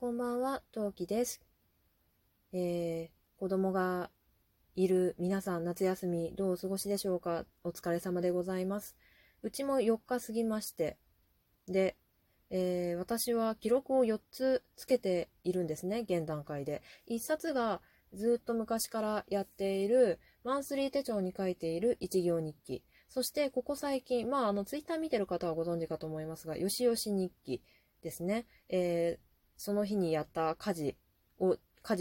こんばんは、トウキです。子供がいる皆さん、夏休みどうお過ごしでしょうか。お疲れ様でございます。うちも4日過ぎまして、で、私は記録を4つつけているんですね、現段階で。1冊がずっと昔からやっているマンスリー手帳に書いている一行日記。そしてここ最近、ツイッター見てる方はご存知かと思いますが、よしよし日記ですね。その日にやった家事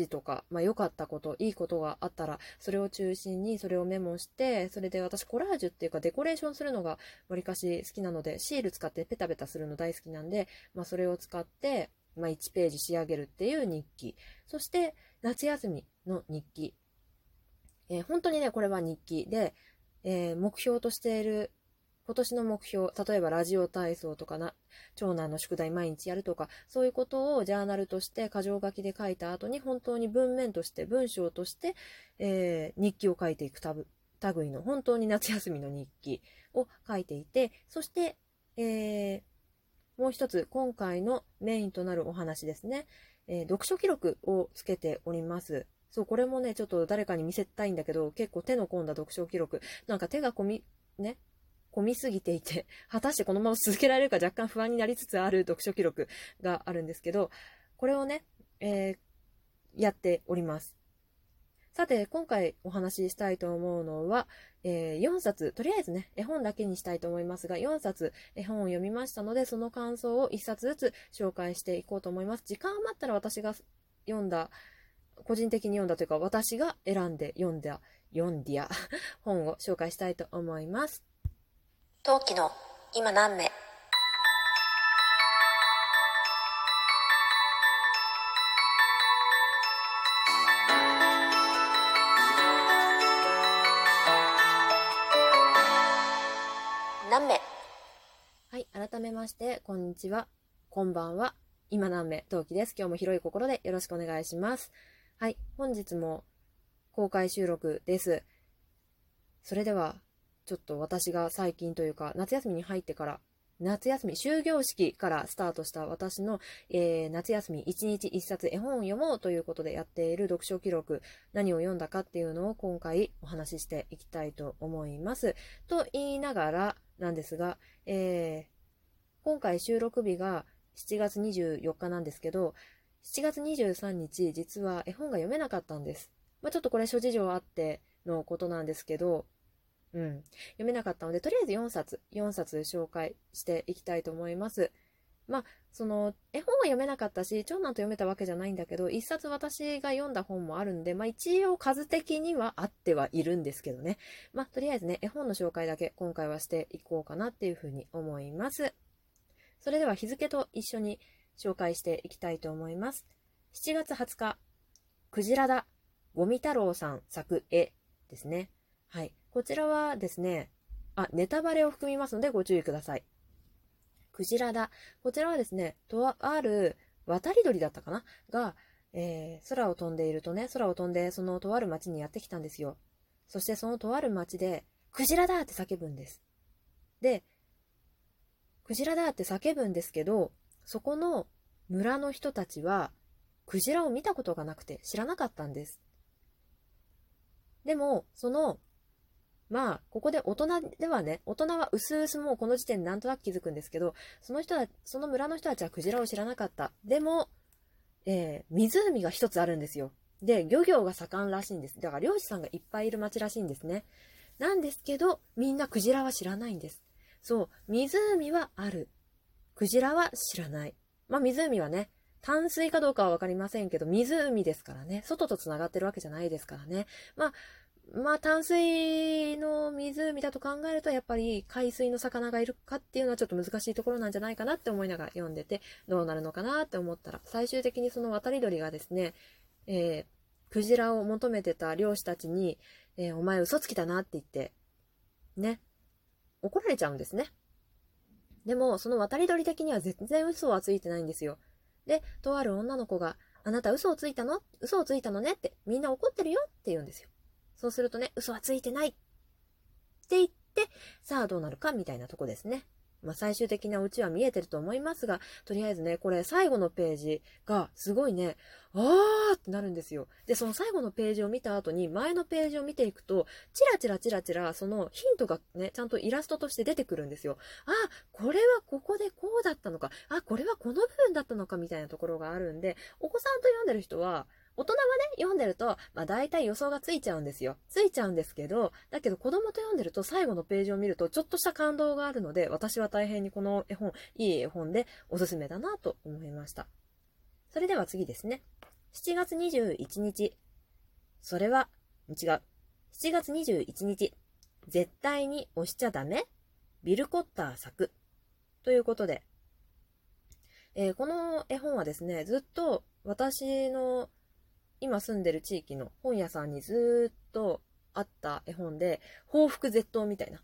とか、良かったこと、いいことがあったら、それを中心にそれをメモして、それで私コラージュっていうかデコレーションするのがわりかし好きなので、シール使ってペタペタするの大好きなんで、それを使って、1ページ仕上げるっていう日記。そして夏休みの日記。本当にね、これは日記で、目標としている今年の目標、例えばラジオ体操とか長男の宿題毎日やるとか、そういうことをジャーナルとして箇条書きで書いた後に本当に文面として文章として、日記を書いていく類の本当に夏休みの日記を書いていて、そして、もう一つ今回のメインとなるお話ですね、読書記録をつけております。そう、これもね、ちょっと誰かに見せたいんだけど、結構手の込んだ読書記録。なんか手が込みすぎていて、果たしてこのまま続けられるか若干不安になりつつある読書記録があるんですけど、これをね、やっております。さて、今回お話ししたいと思うのは、4冊、とりあえずね、絵本だけにしたいと思いますが、4冊絵本を読みましたので、その感想を1冊ずつ紹介していこうと思います。時間余ったら私が個人的に読んだというか、私が選んで読んだ本を紹介したいと思います。トウキの今何名。何名。はい、改めましてこんにちは、こんばんは、今何名、トウキです。今日も広い心でよろしくお願いします。はい、本日も公開収録です。それでは、ちょっと私が最近というか、夏休みに入ってから、終業式からスタートした私の、夏休み1日1冊絵本を読もうということでやっている読書記録、何を読んだかっていうのを今回お話ししていきたいと思います。と言いながらなんですが、今回収録日が7月24日なんですけど、7月23日、実は絵本が読めなかったんです。ちょっとこれ諸事情あってのことなんですけど、読めなかったので、とりあえず4冊紹介していきたいと思います。その、絵本は読めなかったし、長男と読めたわけじゃないんだけど、1冊私が読んだ本もあるんで、一応数的には合ってはいるんですけどね。とりあえずね、絵本の紹介だけ今回はしていこうかなっていうふうに思います。それでは日付と一緒に、紹介していきたいと思います。7月20日、クジラだ、ゴミ太郎さん作絵ですね。はい。こちらはですね、ネタバレを含みますのでご注意ください。クジラだ。こちらはですね、とある渡り鳥だったかなが、空を飛んでいるとね、空を飛んでそのとある町にやってきたんですよ。そしてそのとある町で、クジラだって叫ぶんです。で、クジラだって叫ぶんですけど、そこの村の人たちはクジラを見たことがなくて知らなかったんです。でもそのここで大人はうすうすもうこの時点でなんとなく気づくんですけど、その村の人たちはクジラを知らなかった。でも、湖が一つあるんですよ。で、漁業が盛んらしいんです。だから漁師さんがいっぱいいる町らしいんですね。なんですけどみんなクジラは知らないんです。そう、湖はある。クジラは知らない。湖はね、淡水かどうかはわかりませんけど、湖ですからね、外とつながってるわけじゃないですからね。淡水の湖だと考えると、やっぱり海水の魚がいるかっていうのはちょっと難しいところなんじゃないかなって思いながら読んでて、どうなるのかなって思ったら、最終的にその渡り鳥がですね、クジラを求めてた漁師たちに、お前嘘つきだなって言って、ね、怒られちゃうんですね。でもその渡り鳥的には全然嘘はついてないんですよ。で、とある女の子があなた嘘をついたのねってみんな怒ってるよって言うんですよ。そうするとね、嘘はついてないって言って、さあどうなるかみたいなとこですね。まあ、最終的なオチは見えてると思いますが、とりあえずね、これ最後のページがすごいね、あーってなるんですよ。で、その最後のページを見た後に前のページを見ていくと、チラチラチラチラそのヒントがね、ちゃんとイラストとして出てくるんですよ。あ、これはここでこうだったのか、あ、これはこの部分だったのかみたいなところがあるんで、お子さんと読んでる人は、大人はね、読んでると、まあ大体予想がついちゃうんですよ。ついちゃうんですけど、だけど子供と読んでると最後のページを見るとちょっとした感動があるので、私は大変にこの絵本、いい絵本でおすすめだなと思いました。それでは次ですね。7月21日。それは、違う。7月21日。絶対に押しちゃダメ？ビルコッター作。ということで、この絵本はですね、ずっと私の今住んでる地域の本屋さんにずーっとあった絵本で、報復絶倒みたいな。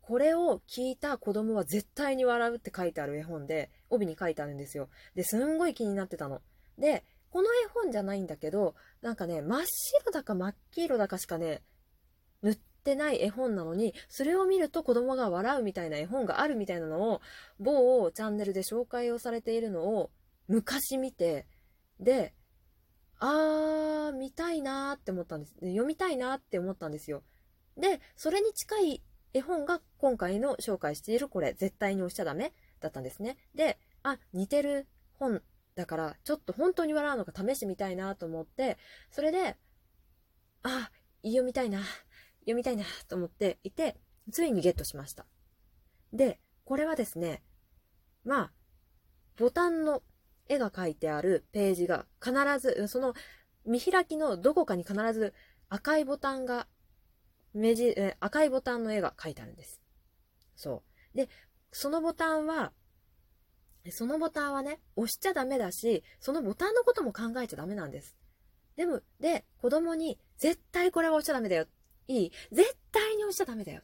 これを聞いた子供は絶対に笑うって書いてある絵本で、帯に書いてあるんですよ。で、すんごい気になってたの。で、この絵本じゃないんだけど、なんかね、真っ白だか真っ黄色だかしかね、塗ってない絵本なのに、それを見ると子供が笑うみたいな絵本があるみたいなのを、某チャンネルで紹介をされているのを昔見て、で、あー、見たいなーって思ったんです。読みたいなーって思ったんですよ。で、それに近い絵本が今回の紹介しているこれ、絶対に押しちゃダメだったんですね。で、あ、似てる本だから、ちょっと本当に笑うのか試してみたいなと思って、それで、あ、読みたいなと思っていて、ついにゲットしました。で、これはですね、まあ、ボタンの絵が描いてあるページが必ず、その見開きのどこかに必ず赤いボタンの絵が描いてあるんです。そう。で、そのボタンはね、押しちゃダメだし、そのボタンのことも考えちゃダメなんです。で、子供に、絶対これは押しちゃダメだよ。いい？絶対に押しちゃダメだよ。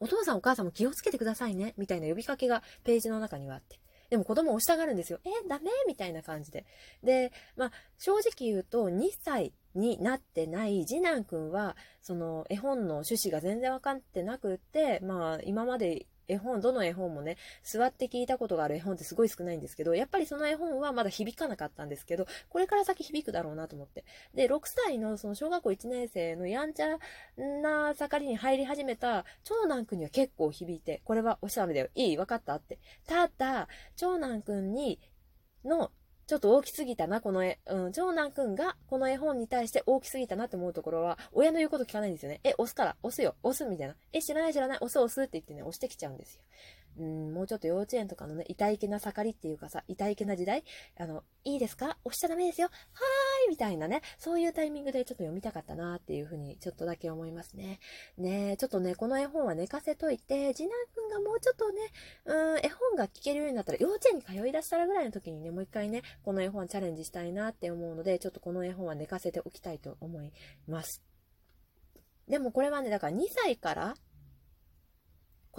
お父さんお母さんも気をつけてくださいね。みたいな呼びかけがページの中にはあって。でも子供押したがるんですよ。ダメ？みたいな感じで。で、まあ、正直言うと、2歳になってない次男くんは、その絵本の趣旨が全然わかってなくって、まあ、今までどの絵本もね、座って聞いたことがある絵本ってすごい少ないんですけど、やっぱりその絵本はまだ響かなかったんですけど、これから先響くだろうなと思って。で、6歳のその小学校1年生のやんちゃな盛りに入り始めた長男くんには結構響いて、これは押しちゃダメだよ。いい？わかった？って。ただ、長男くんにの、ちょっと大きすぎたな、この絵。長男くんがこの絵本に対して大きすぎたなって思うところは、親の言うこと聞かないんですよね。押すから、押すみたいな。知らない、押すって言ってね、押してきちゃうんですよ。もうちょっと幼稚園とかのね、痛いけな盛りっていうかさ、痛いけな時代、いいですか？押しちゃダメですよ。はーいみたいなね、そういうタイミングでちょっと読みたかったなっていうふうに、ちょっとだけ思いますね。ねえ、ちょっとね、この絵本は寝かせといて、次男くんがもうちょっとね、絵本が聞けるようになったら、幼稚園に通い出したらぐらいの時にね、もう一回ね、この絵本チャレンジしたいなって思うので、ちょっとこの絵本は寝かせておきたいと思います。でもこれはね、だから2歳から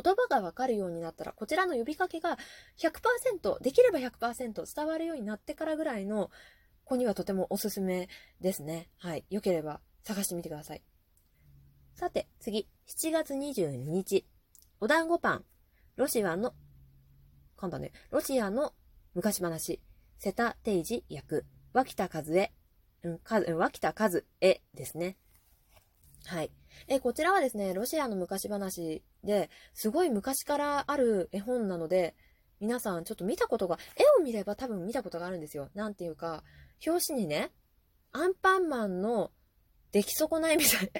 言葉がわかるようになったら、こちらの呼びかけが 100%、できれば 100% 伝わるようになってからぐらいの子にはとてもおすすめですね。はい。よければ探してみてください。さて、次。7月22日。お団子パン。ロシアの昔話。瀬田定治役、脇田和恵ですね。はい。こちらはですね、ロシアの昔話で、すごい昔からある絵本なので、皆さんちょっと見たことが、絵を見れば多分見たことがあるんですよ。なんていうか、表紙にね、アンパンマンの出来損ないみたいな、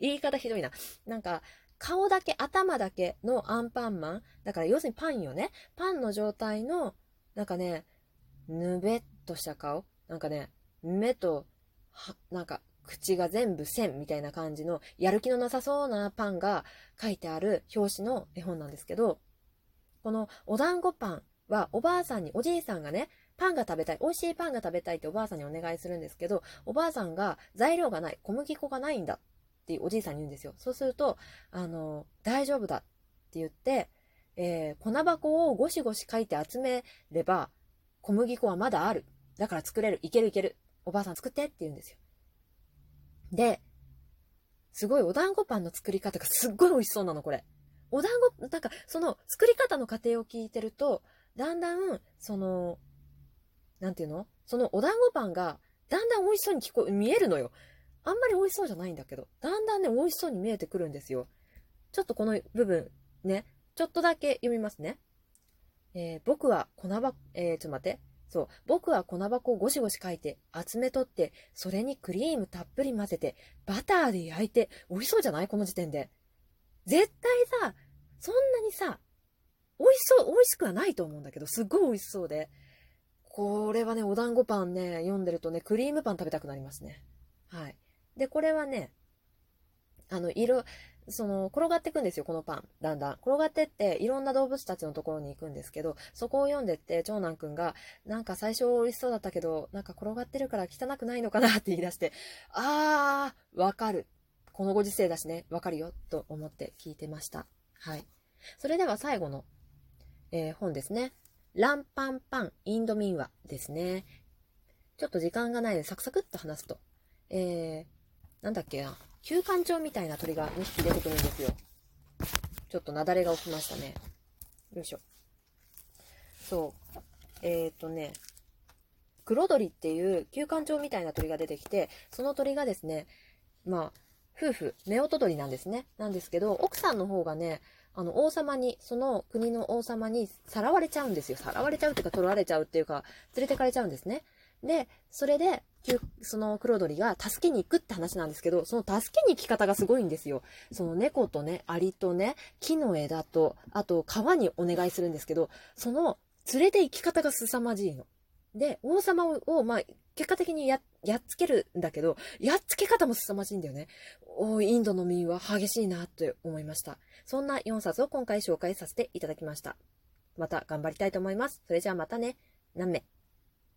言い方ひどいな。なんか、顔だけ、頭だけのアンパンマン。だから要するにパンよね。パンの状態の、なんかね、ぬべっとした顔、なんかね、目となんか口が全部線みたいな感じのやる気のなさそうなパンが書いてある表紙の絵本なんですけど、このお団子パンはおじいさんがね、パンが食べたい、美味しいパンが食べたいっておばあさんにお願いするんですけど、おばあさんが材料がない、小麦粉がないんだっていうおじいさんに言うんですよ。そうすると、大丈夫だって言って、粉箱をゴシゴシ書いて集めれば、小麦粉はまだある。だから作れる。いける。おばあさん作ってって言うんですよ。で、すごいお団子パンの作り方がすっごい美味しそうなの、これ。お団子、なんかその作り方の過程を聞いてると、だんだんそのなんていうの、そのお団子パンがだんだん美味しそうに見えるのよ。あんまり美味しそうじゃないんだけど、だんだんね美味しそうに見えてくるんですよ。ちょっとこの部分ね、ちょっとだけ読みますね。僕は粉箱、ちょっと待って。そう、僕は粉箱をゴシゴシかいて集め取って、それにクリームたっぷり混ぜてバターで焼いて、美味しそうじゃない？この時点で絶対さ、そんなにさ美味しそう、美味しくはないと思うんだけど、すごい美味しそうで、これはねお団子パンね読んでるとねクリームパン食べたくなりますね。はい。でこれはねその転がっていくんですよ、このパン。だんだん転がってっていろんな動物たちのところに行くんですけど、そこを読んでって長男くんがなんか最初美味しそうだったけど、なんか転がってるから汚くないのかなって言い出して、あーわかる、このご時世だしね、わかるよと思って聞いてました。はい。それでは最後の、本ですね。ランパンパンインド民話ですね。ちょっと時間がないのでサクサクっと話すと、なんだっけな、九官鳥みたいな鳥が2匹出てくるんですよ。ちょっと雪崩が起きましたね。よいしょ。そう。黒鳥っていう九官鳥みたいな鳥が出てきて、その鳥がですね、まあ、夫婦、夫婦鳥なんですね。なんですけど、奥さんの方がね、王様に、その国の王様にさらわれちゃうんですよ。さらわれちゃうっていうか、取られちゃうっていうか、連れてかれちゃうんですね。で、それで、その黒鳥が助けに行くって話なんですけど、その助けに行き方がすごいんですよ。その猫とね、アリとね、木の枝と、あと川にお願いするんですけど、その連れて行き方が凄まじいの。で、王様を、まあ、結果的にやっつけるんだけど、やっつけ方も凄まじいんだよね。インドの民話激しいなって思いました。そんな4冊を今回紹介させていただきました。また頑張りたいと思います。それじゃあまたね。何名。